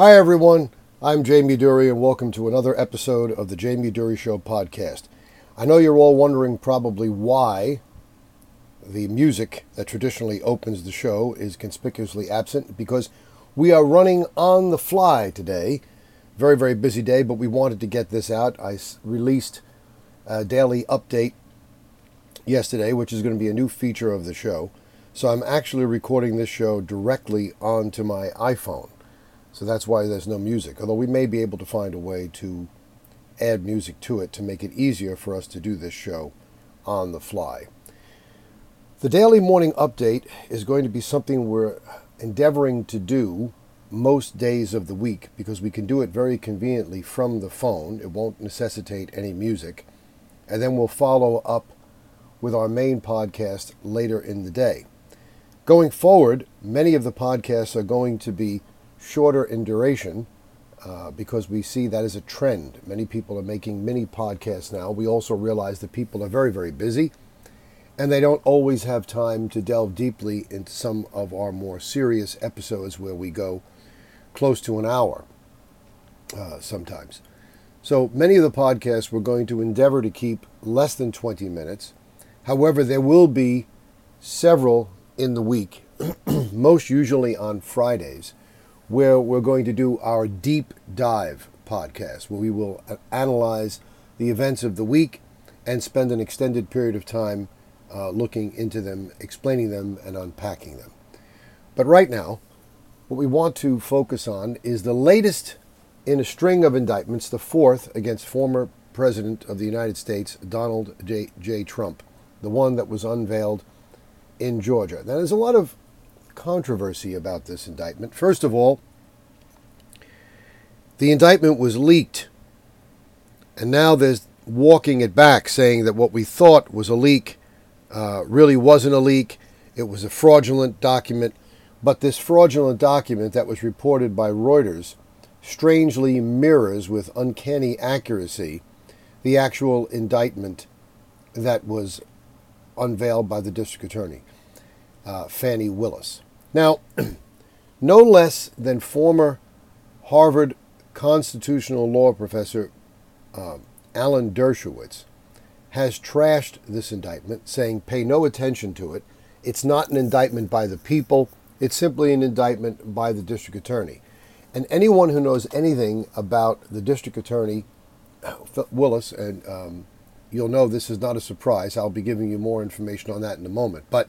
Hi everyone, I'm Jamie Durie and welcome to another episode of the Jamie Durie Show podcast. I know you're all wondering probably why the music that traditionally opens the show is conspicuously absent, because we are running on the fly today. Very, very busy day, but we wanted to get this out. I released a daily update yesterday, which is going to be a new feature of the show. So I'm actually recording this show directly onto my iPhone. So that's why there's no music, although we may be able to find a way to add music to it to make it easier for us to do this show on the fly. The daily morning update is going to be something we're endeavoring to do most days of the week because we can do it very conveniently from the phone. It won't necessitate any music. And then we'll follow up with our main podcast later in the day. Going forward, many of the podcasts are going to be shorter in duration because we see that as a trend. Many people are making mini podcasts now. We also realize that people are very, very busy and they don't always have time to delve deeply into some of our more serious episodes where we go close to an hour sometimes. So many of the podcasts we're going to endeavor to keep less than 20 minutes. However, there will be several in the week, most usually on Fridays, where we're going to do our deep dive podcast, where we will analyze the events of the week and spend an extended period of time looking into them, explaining them, and unpacking them. But right now, what we want to focus on is the latest in a string of indictments, the fourth against former President of the United States, Donald J. Trump, the one that was unveiled in Georgia. Now, there's a lot of controversy about this indictment. First of all, the indictment was leaked, and now there's walking it back, saying that what we thought was a leak really wasn't a leak. It was a fraudulent document, but this fraudulent document that was reported by Reuters strangely mirrors with uncanny accuracy the actual indictment that was unveiled by the district attorney, Fani Willis. Now, no less than former Harvard constitutional law professor Alan Dershowitz has trashed this indictment, saying pay no attention to it. It's not an indictment by the people. It's simply an indictment by the district attorney. And anyone who knows anything about the district attorney, Willis, and you'll know this is not a surprise. I'll be giving you more information on that in a moment. But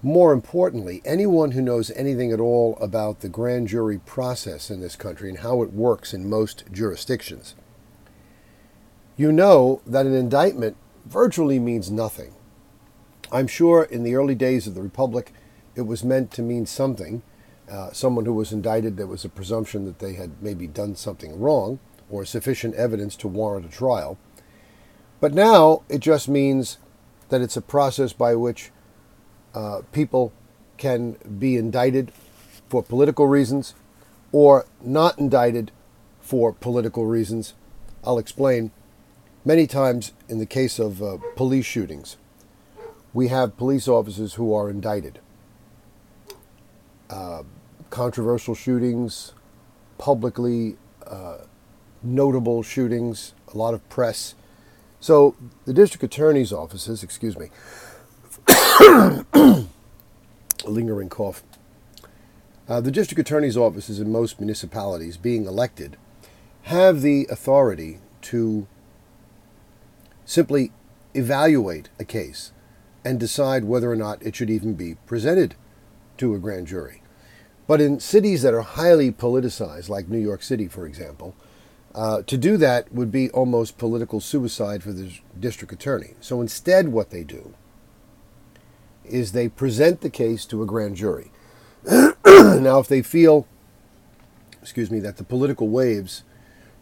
more importantly, anyone who knows anything at all about the grand jury process in this country and how it works in most jurisdictions, you know that an indictment virtually means nothing. I'm sure in the early days of the Republic, it was meant to mean something. Someone who was indicted, there was a presumption that they had maybe done something wrong or sufficient evidence to warrant a trial. But now it just means that it's a process by which people can be indicted for political reasons or not indicted for political reasons. I'll explain. Many times in the case of police shootings, we have police officers who are indicted. Controversial shootings, publicly notable shootings, a lot of press. So the district attorney's offices, excuse me, a lingering cough. The district attorney's offices in most municipalities, being elected, have the authority to simply evaluate a case and decide whether or not it should even be presented to a grand jury. But in cities that are highly politicized, like New York City, for example, to do that would be almost political suicide for the district attorney. So instead what they do is they present the case to a grand jury. Now, if they feel, that the political waves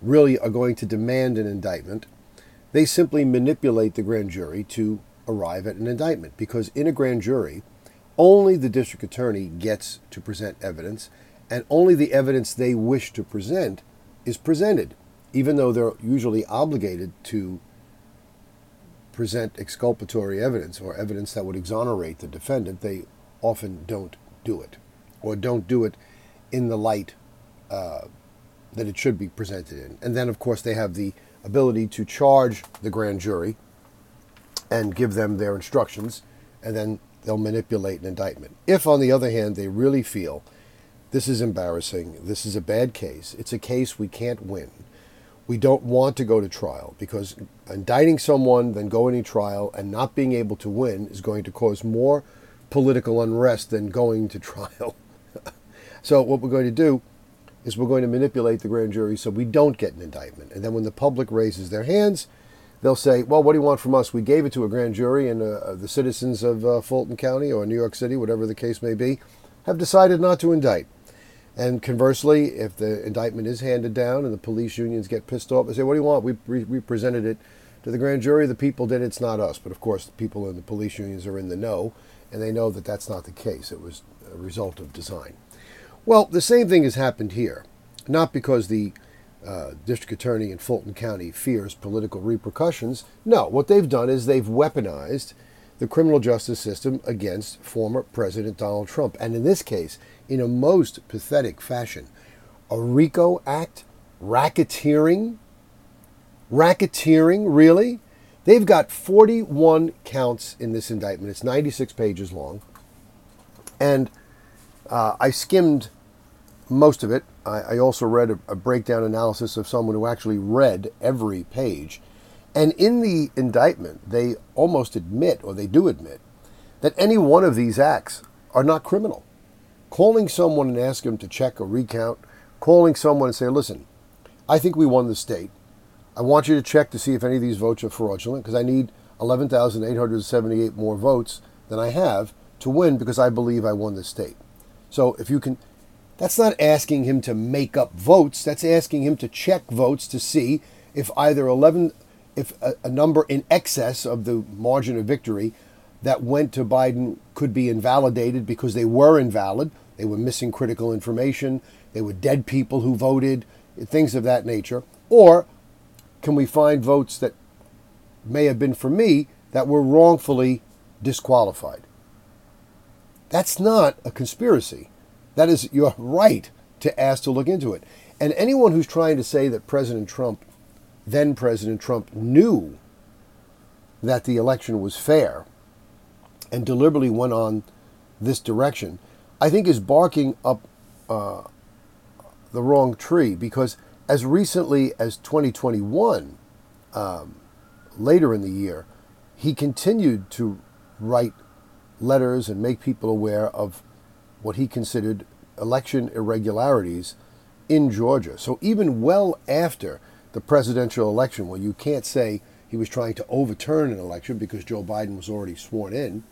really are going to demand an indictment, they simply manipulate the grand jury to arrive at an indictment, because in a grand jury, only the district attorney gets to present evidence, and only the evidence they wish to present is presented, even though they're usually obligated to present exculpatory evidence or evidence that would exonerate the defendant. They often don't do it, or don't do it in the light that it should be presented in. And then, of course, they have the ability to charge the grand jury and give them their instructions, and then they'll manipulate an indictment. If, on the other hand, they really feel this is embarrassing, this is a bad case, it's a case we can't win, we don't want to go to trial, because indicting someone, then going to trial, and not being able to win is going to cause more political unrest than going to trial. So what we're going to do is we're going to manipulate the grand jury so we don't get an indictment. And then when the public raises their hands, they'll say, well, what do you want from us? We gave it to a grand jury, and the citizens of Fulton County or New York City, whatever the case may be, have decided not to indict. And conversely, if the indictment is handed down and the police unions get pissed off, they say, what do you want? We presented it to the grand jury. The people did it. It's not us. But, of course, the people in the police unions are in the know, and they know that that's not the case. It was a result of design. Well, the same thing has happened here, not because the district attorney in Fulton County fears political repercussions. No, what they've done is they've weaponized the criminal justice system against former President Donald Trump. And in this case, in a most pathetic fashion, a RICO Act, racketeering, really? They've got 41 counts in this indictment. It's 96 pages long. And I skimmed most of it. I also read a breakdown analysis of someone who actually read every page. And in the indictment, they almost admit, or they do admit, that any one of these acts are not criminal. Calling someone and asking them to check or recount, calling someone and say, listen, I think we won the state. I want you to check to see if any of these votes are fraudulent, because I need 11,878 more votes than I have to win, because I believe I won the state. So if you can, that's not asking him to make up votes. That's asking him to check votes to see if either a number in excess of the margin of victory that went to Biden could be invalidated, because they were invalid. They were missing critical information. They were dead people who voted, things of that nature. Or can we find votes that may have been for me that were wrongfully disqualified? That's not a conspiracy. That is your right to ask to look into it. And anyone who's trying to say that then President Trump knew that the election was fair and deliberately went on this direction, I think is barking up the wrong tree, because as recently as 2021, later in the year, he continued to write letters and make people aware of what he considered election irregularities in Georgia. So even well after the presidential election, well, you can't say he was trying to overturn an election because Joe Biden was already sworn in,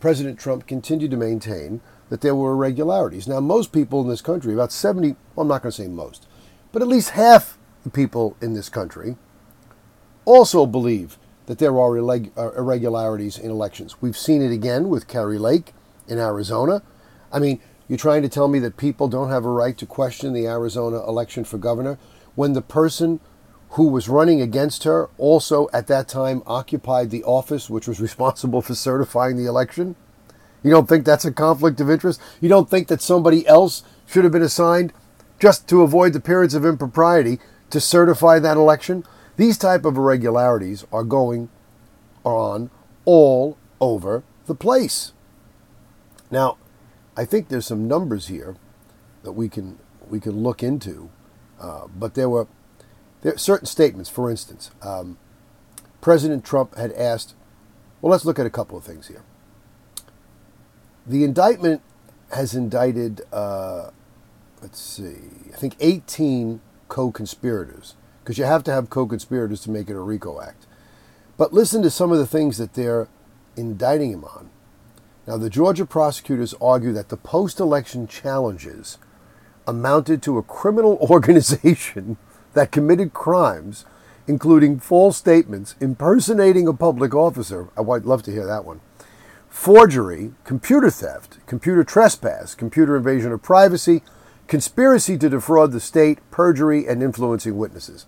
President Trump continued to maintain that there were irregularities. Now, most people in this country, about 70, well, I'm not going to say most, but at least half the people in this country also believe that there are irregularities in elections. We've seen it again with Carrie Lake in Arizona. I mean, you're trying to tell me that people don't have a right to question the Arizona election for governor, when the person who was running against her also at that time occupied the office which was responsible for certifying the election? You don't think that's a conflict of interest? You don't think that somebody else should have been assigned, just to avoid the appearance of impropriety, to certify that election? These type of irregularities are going on all over the place. Now, I think there's some numbers here that we can look into, but there were certain statements. For instance, President Trump had asked, well, let's look at a couple of things here. The indictment has indicted, I think 18 co-conspirators, because you have to have co-conspirators to make it a RICO Act. But listen to some of the things that they're indicting him on. Now, the Georgia prosecutors argue that the post-election challenges amounted to a criminal organization that committed crimes, including false statements, impersonating a public officer. I'd love to hear that one. Forgery, computer theft, computer trespass, computer invasion of privacy, conspiracy to defraud the state, perjury, and influencing witnesses.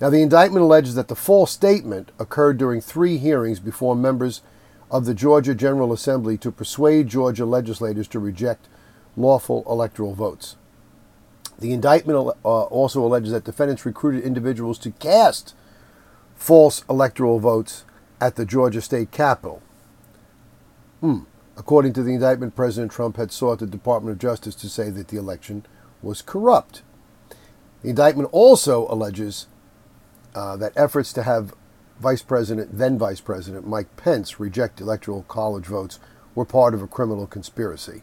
Now, the indictment alleges that the false statement occurred during 3 hearings before members of the Georgia General Assembly to persuade Georgia legislators to reject lawful electoral votes. The indictment also alleges that defendants recruited individuals to cast false electoral votes at the Georgia state capitol. According to the indictment, President Trump had sought the Department of Justice to say that the election was corrupt. The indictment also alleges that efforts to have then Vice President Mike Pence reject electoral college votes were part of a criminal conspiracy.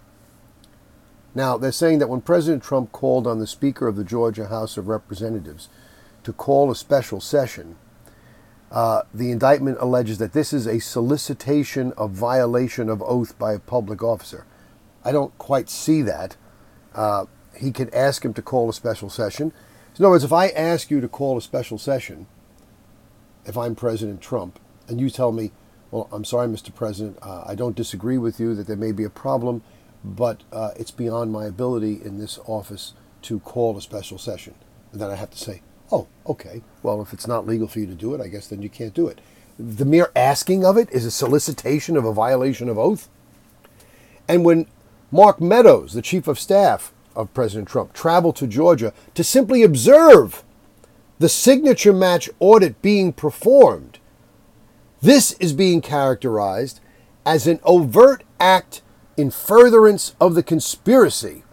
Now, they're saying that when President Trump called on the Speaker of the Georgia House of Representatives to call a special session, the indictment alleges that this is a solicitation of violation of oath by a public officer. I don't quite see that. He can ask him to call a special session. So in other words, if I ask you to call a special session, if I'm President Trump, and you tell me, well, I'm sorry, Mr. President, I don't disagree with you that there may be a problem, but it's beyond my ability in this office to call a special session. And then I have to say, oh, okay, well, if it's not legal for you to do it, I guess then you can't do it. The mere asking of it is a solicitation of a violation of oath. And when Mark Meadows, the chief of staff of President Trump, traveled to Georgia to simply observe the signature match audit being performed, this is being characterized as an overt act in furtherance of the conspiracy,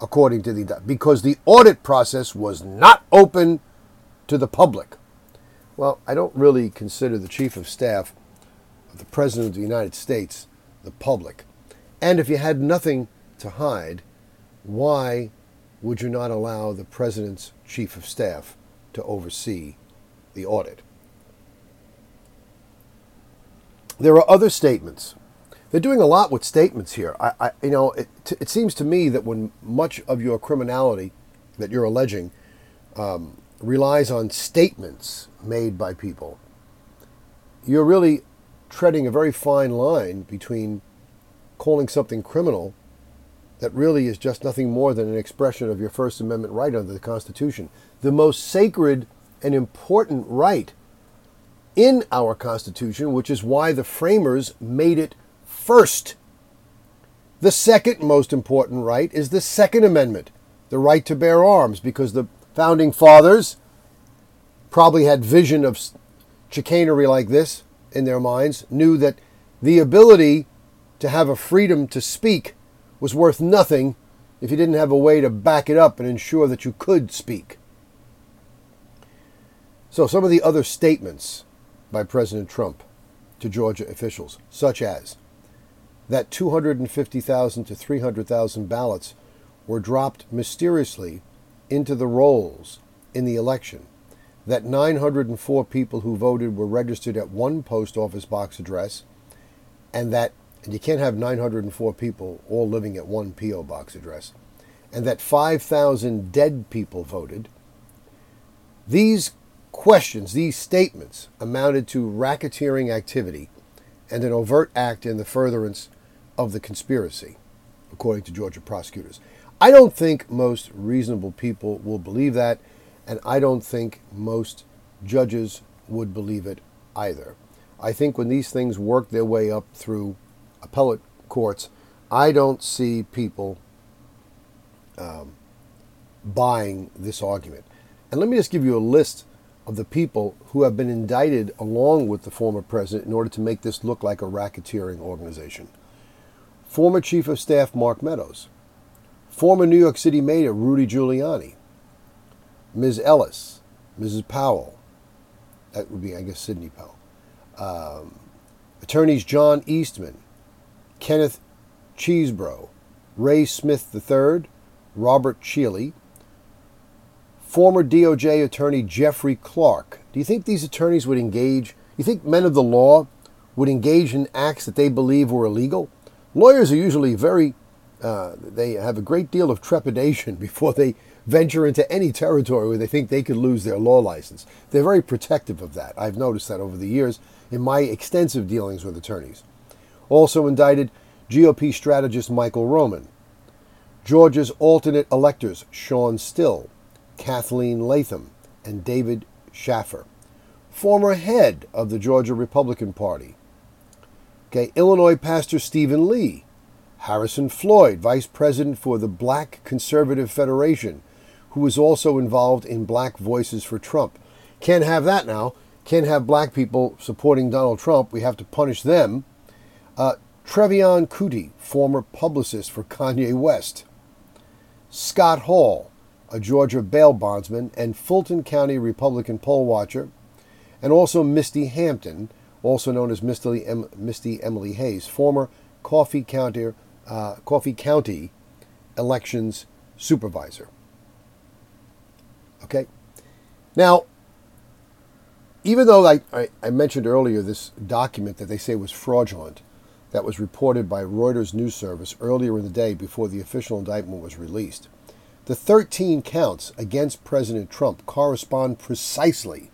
according to the, because the audit process was not open to the public. Well, I don't really consider the chief of staff of the President of the United States the public. And if you had nothing to hide, why would you not allow the President's chief of staff to oversee the audit? There are other statements. They're doing a lot with statements here. It seems to me that when much of your criminality that you're alleging relies on statements made by people, you're really treading a very fine line between calling something criminal that really is just nothing more than an expression of your First Amendment right under the Constitution, the most sacred and important right in our Constitution, which is why the framers made it first. The second most important right is the Second Amendment, the right to bear arms, because the Founding Fathers probably had vision of chicanery like this in their minds, knew that the ability to have a freedom to speak was worth nothing if you didn't have a way to back it up and ensure that you could speak. So some of the other statements by President Trump to Georgia officials, such as that 250,000 to 300,000 ballots were dropped mysteriously into the rolls in the election, that 904 people who voted were registered at one post office box address, and that you can't have 904 people all living at one P.O. box address, and that 5,000 dead people voted. These questions, these statements, amounted to racketeering activity and an overt act in the furtherance of the conspiracy, according to Georgia prosecutors. I don't think most reasonable people will believe that, and I don't think most judges would believe it either. I think when these things work their way up through appellate courts, I don't see people buying this argument. And let me just give you a list of the people who have been indicted along with the former president in order to make this look like a racketeering organization. Former Chief of Staff Mark Meadows, former New York City Mayor Rudy Giuliani, Ms. Ellis, Mrs. Powell, that would be, I guess, Sidney Powell, attorneys John Eastman, Kenneth Cheesebro, Ray Smith III, Robert Cheeley, former DOJ attorney Jeffrey Clark. Do you think these attorneys would engage? You think men of the law would engage in acts that they believe were illegal? Lawyers are usually they have a great deal of trepidation before they venture into any territory where they think they could lose their law license. They're very protective of that. I've noticed that over the years in my extensive dealings with attorneys. Also indicted, GOP strategist Michael Roman, Georgia's alternate electors Sean Still, Kathleen Latham, and David Schaffer, former head of the Georgia Republican Party. Illinois pastor Stephen Lee, Harrison Floyd, vice president for the Black Conservative Federation, who was also involved in Black Voices for Trump. Can't have that now. Can't have black people supporting Donald Trump. We have to punish them. Trevion Coote, former publicist for Kanye West. Scott Hall, a Georgia bail bondsman and Fulton County Republican poll watcher, and also Misty Hampton, also known as Misty Emily Hayes, former Coffee County elections supervisor. Okay? Now, even though I mentioned earlier this document that they say was fraudulent, that was reported by Reuters news service earlier in the day before the official indictment was released, the 13 counts against President Trump correspond precisely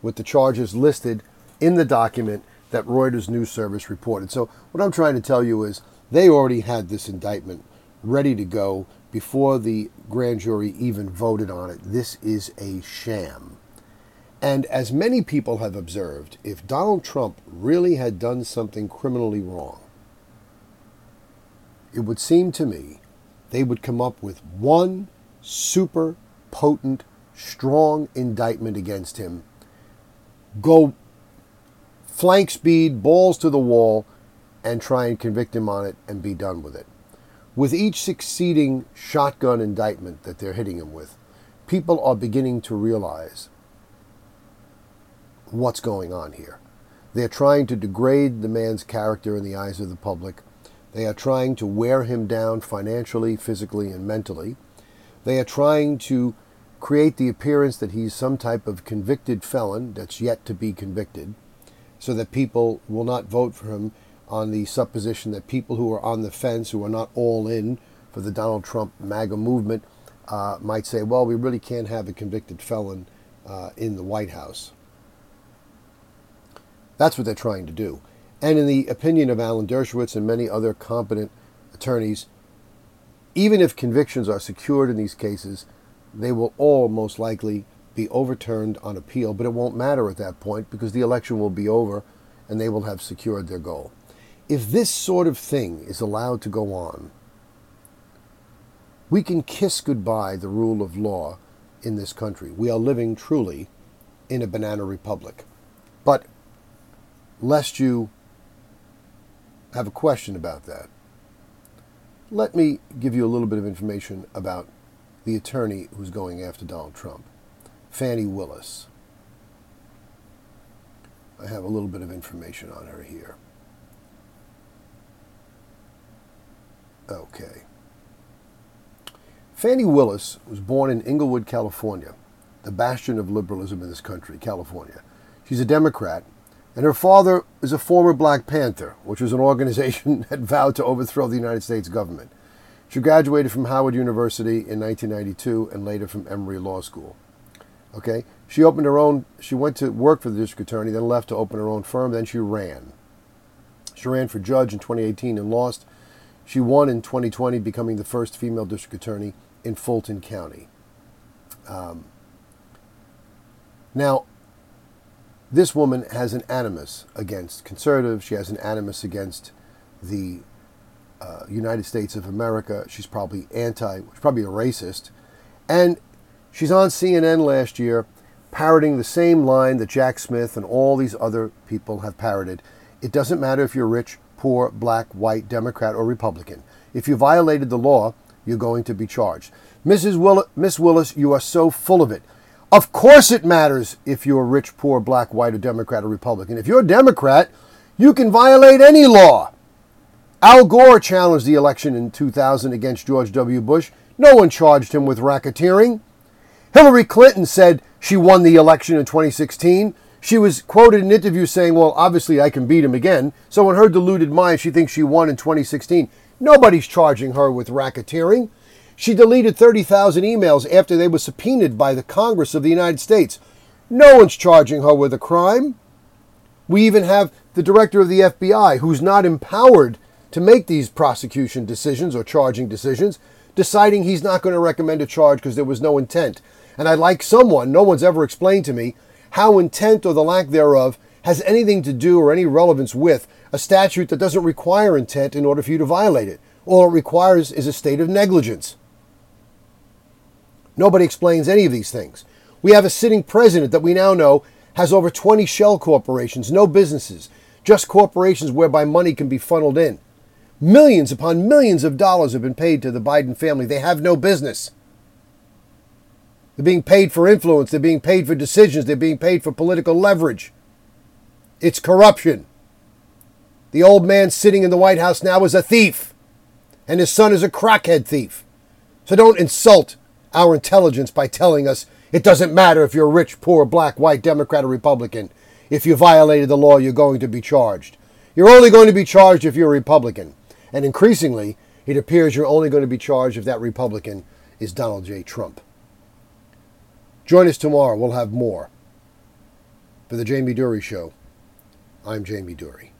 with the charges listed in the document that Reuters news service reported. So what I'm trying to tell you is they already had this indictment ready to go before the grand jury even voted on it. This is a sham. And as many people have observed, if Donald Trump really had done something criminally wrong, it would seem to me they would come up with one super potent, strong indictment against him, go flank speed, balls to the wall, and try and convict him on it and be done with it. With each succeeding shotgun indictment that they're hitting him with, people are beginning to realize what's going on here. They're trying to degrade the man's character in the eyes of the public. They are trying to wear him down financially, physically, and mentally. They are trying to create the appearance that he's some type of convicted felon that's yet to be convicted, so that people will not vote for him on the supposition that people who are on the fence, who are not all in for the Donald Trump MAGA movement, might say, well, we really can't have a convicted felon in the White House. That's what they're trying to do. And in the opinion of Alan Dershowitz and many other competent attorneys, even if convictions are secured in these cases, they will all most likely be overturned on appeal, but it won't matter at that point because the election will be over and they will have secured their goal. If this sort of thing is allowed to go on, we can kiss goodbye the rule of law in this country. We are living truly in a banana republic. But lest you have a question about that, let me give you a little bit of information about the attorney who's going after Donald Trump, Fani Willis. I have a little bit of information on her here. Okay. Fani Willis was born in Inglewood, California, the bastion of liberalism in this country, California. She's a Democrat, and her father is a former Black Panther, which was an organization that vowed to overthrow the United States government. She graduated from Howard University in 1992 and later from Emory Law School. Okay? She went to work for the district attorney, then left to open her own firm, then she ran. She ran for judge in 2018 and lost. She won in 2020, becoming the first female district attorney in Fulton County. Now, this woman has an animus against conservatives. She has an animus against the United States of America. She's probably a racist. And she's on CNN last year parroting the same line that Jack Smith and all these other people have parroted. It doesn't matter if you're rich, poor, black, white, Democrat, or Republican. If you violated the law, you're going to be charged. Miss Willis, you are so full of it. Of course it matters if you're rich, poor, black, white, or Democrat, or Republican. If you're a Democrat, you can violate any law. Al Gore challenged the election in 2000 against George W. Bush. No one charged him with racketeering. Hillary Clinton said she won the election in 2016. She was quoted in an interview saying, well, obviously I can beat him again. So in her deluded mind, she thinks she won in 2016. Nobody's charging her with racketeering. She deleted 30,000 emails after they were subpoenaed by the Congress of the United States. No one's charging her with a crime. We even have the director of the FBI, who's not empowered to make these prosecution decisions or charging decisions, deciding he's not going to recommend a charge because there was no intent. And no one's ever explained to me how intent or the lack thereof has anything to do or any relevance with a statute that doesn't require intent in order for you to violate it. All it requires is a state of negligence. Nobody explains any of these things. We have a sitting president that we now know has over 20 shell corporations, no businesses, just corporations whereby money can be funneled in. Millions upon millions of dollars have been paid to the Biden family. They have no business. They're being paid for influence. They're being paid for decisions. They're being paid for political leverage. It's corruption. The old man sitting in the White House now is a thief, and his son is a crackhead thief. So don't insult our intelligence by telling us it doesn't matter if you're rich, poor, black, white, Democrat, or Republican. If you violated the law, you're going to be charged. You're only going to be charged if you're a Republican. And increasingly, it appears you're only going to be charged if that Republican is Donald J. Trump. Join us tomorrow. We'll have more. For the Jamie Durie Show, I'm Jamie Durie.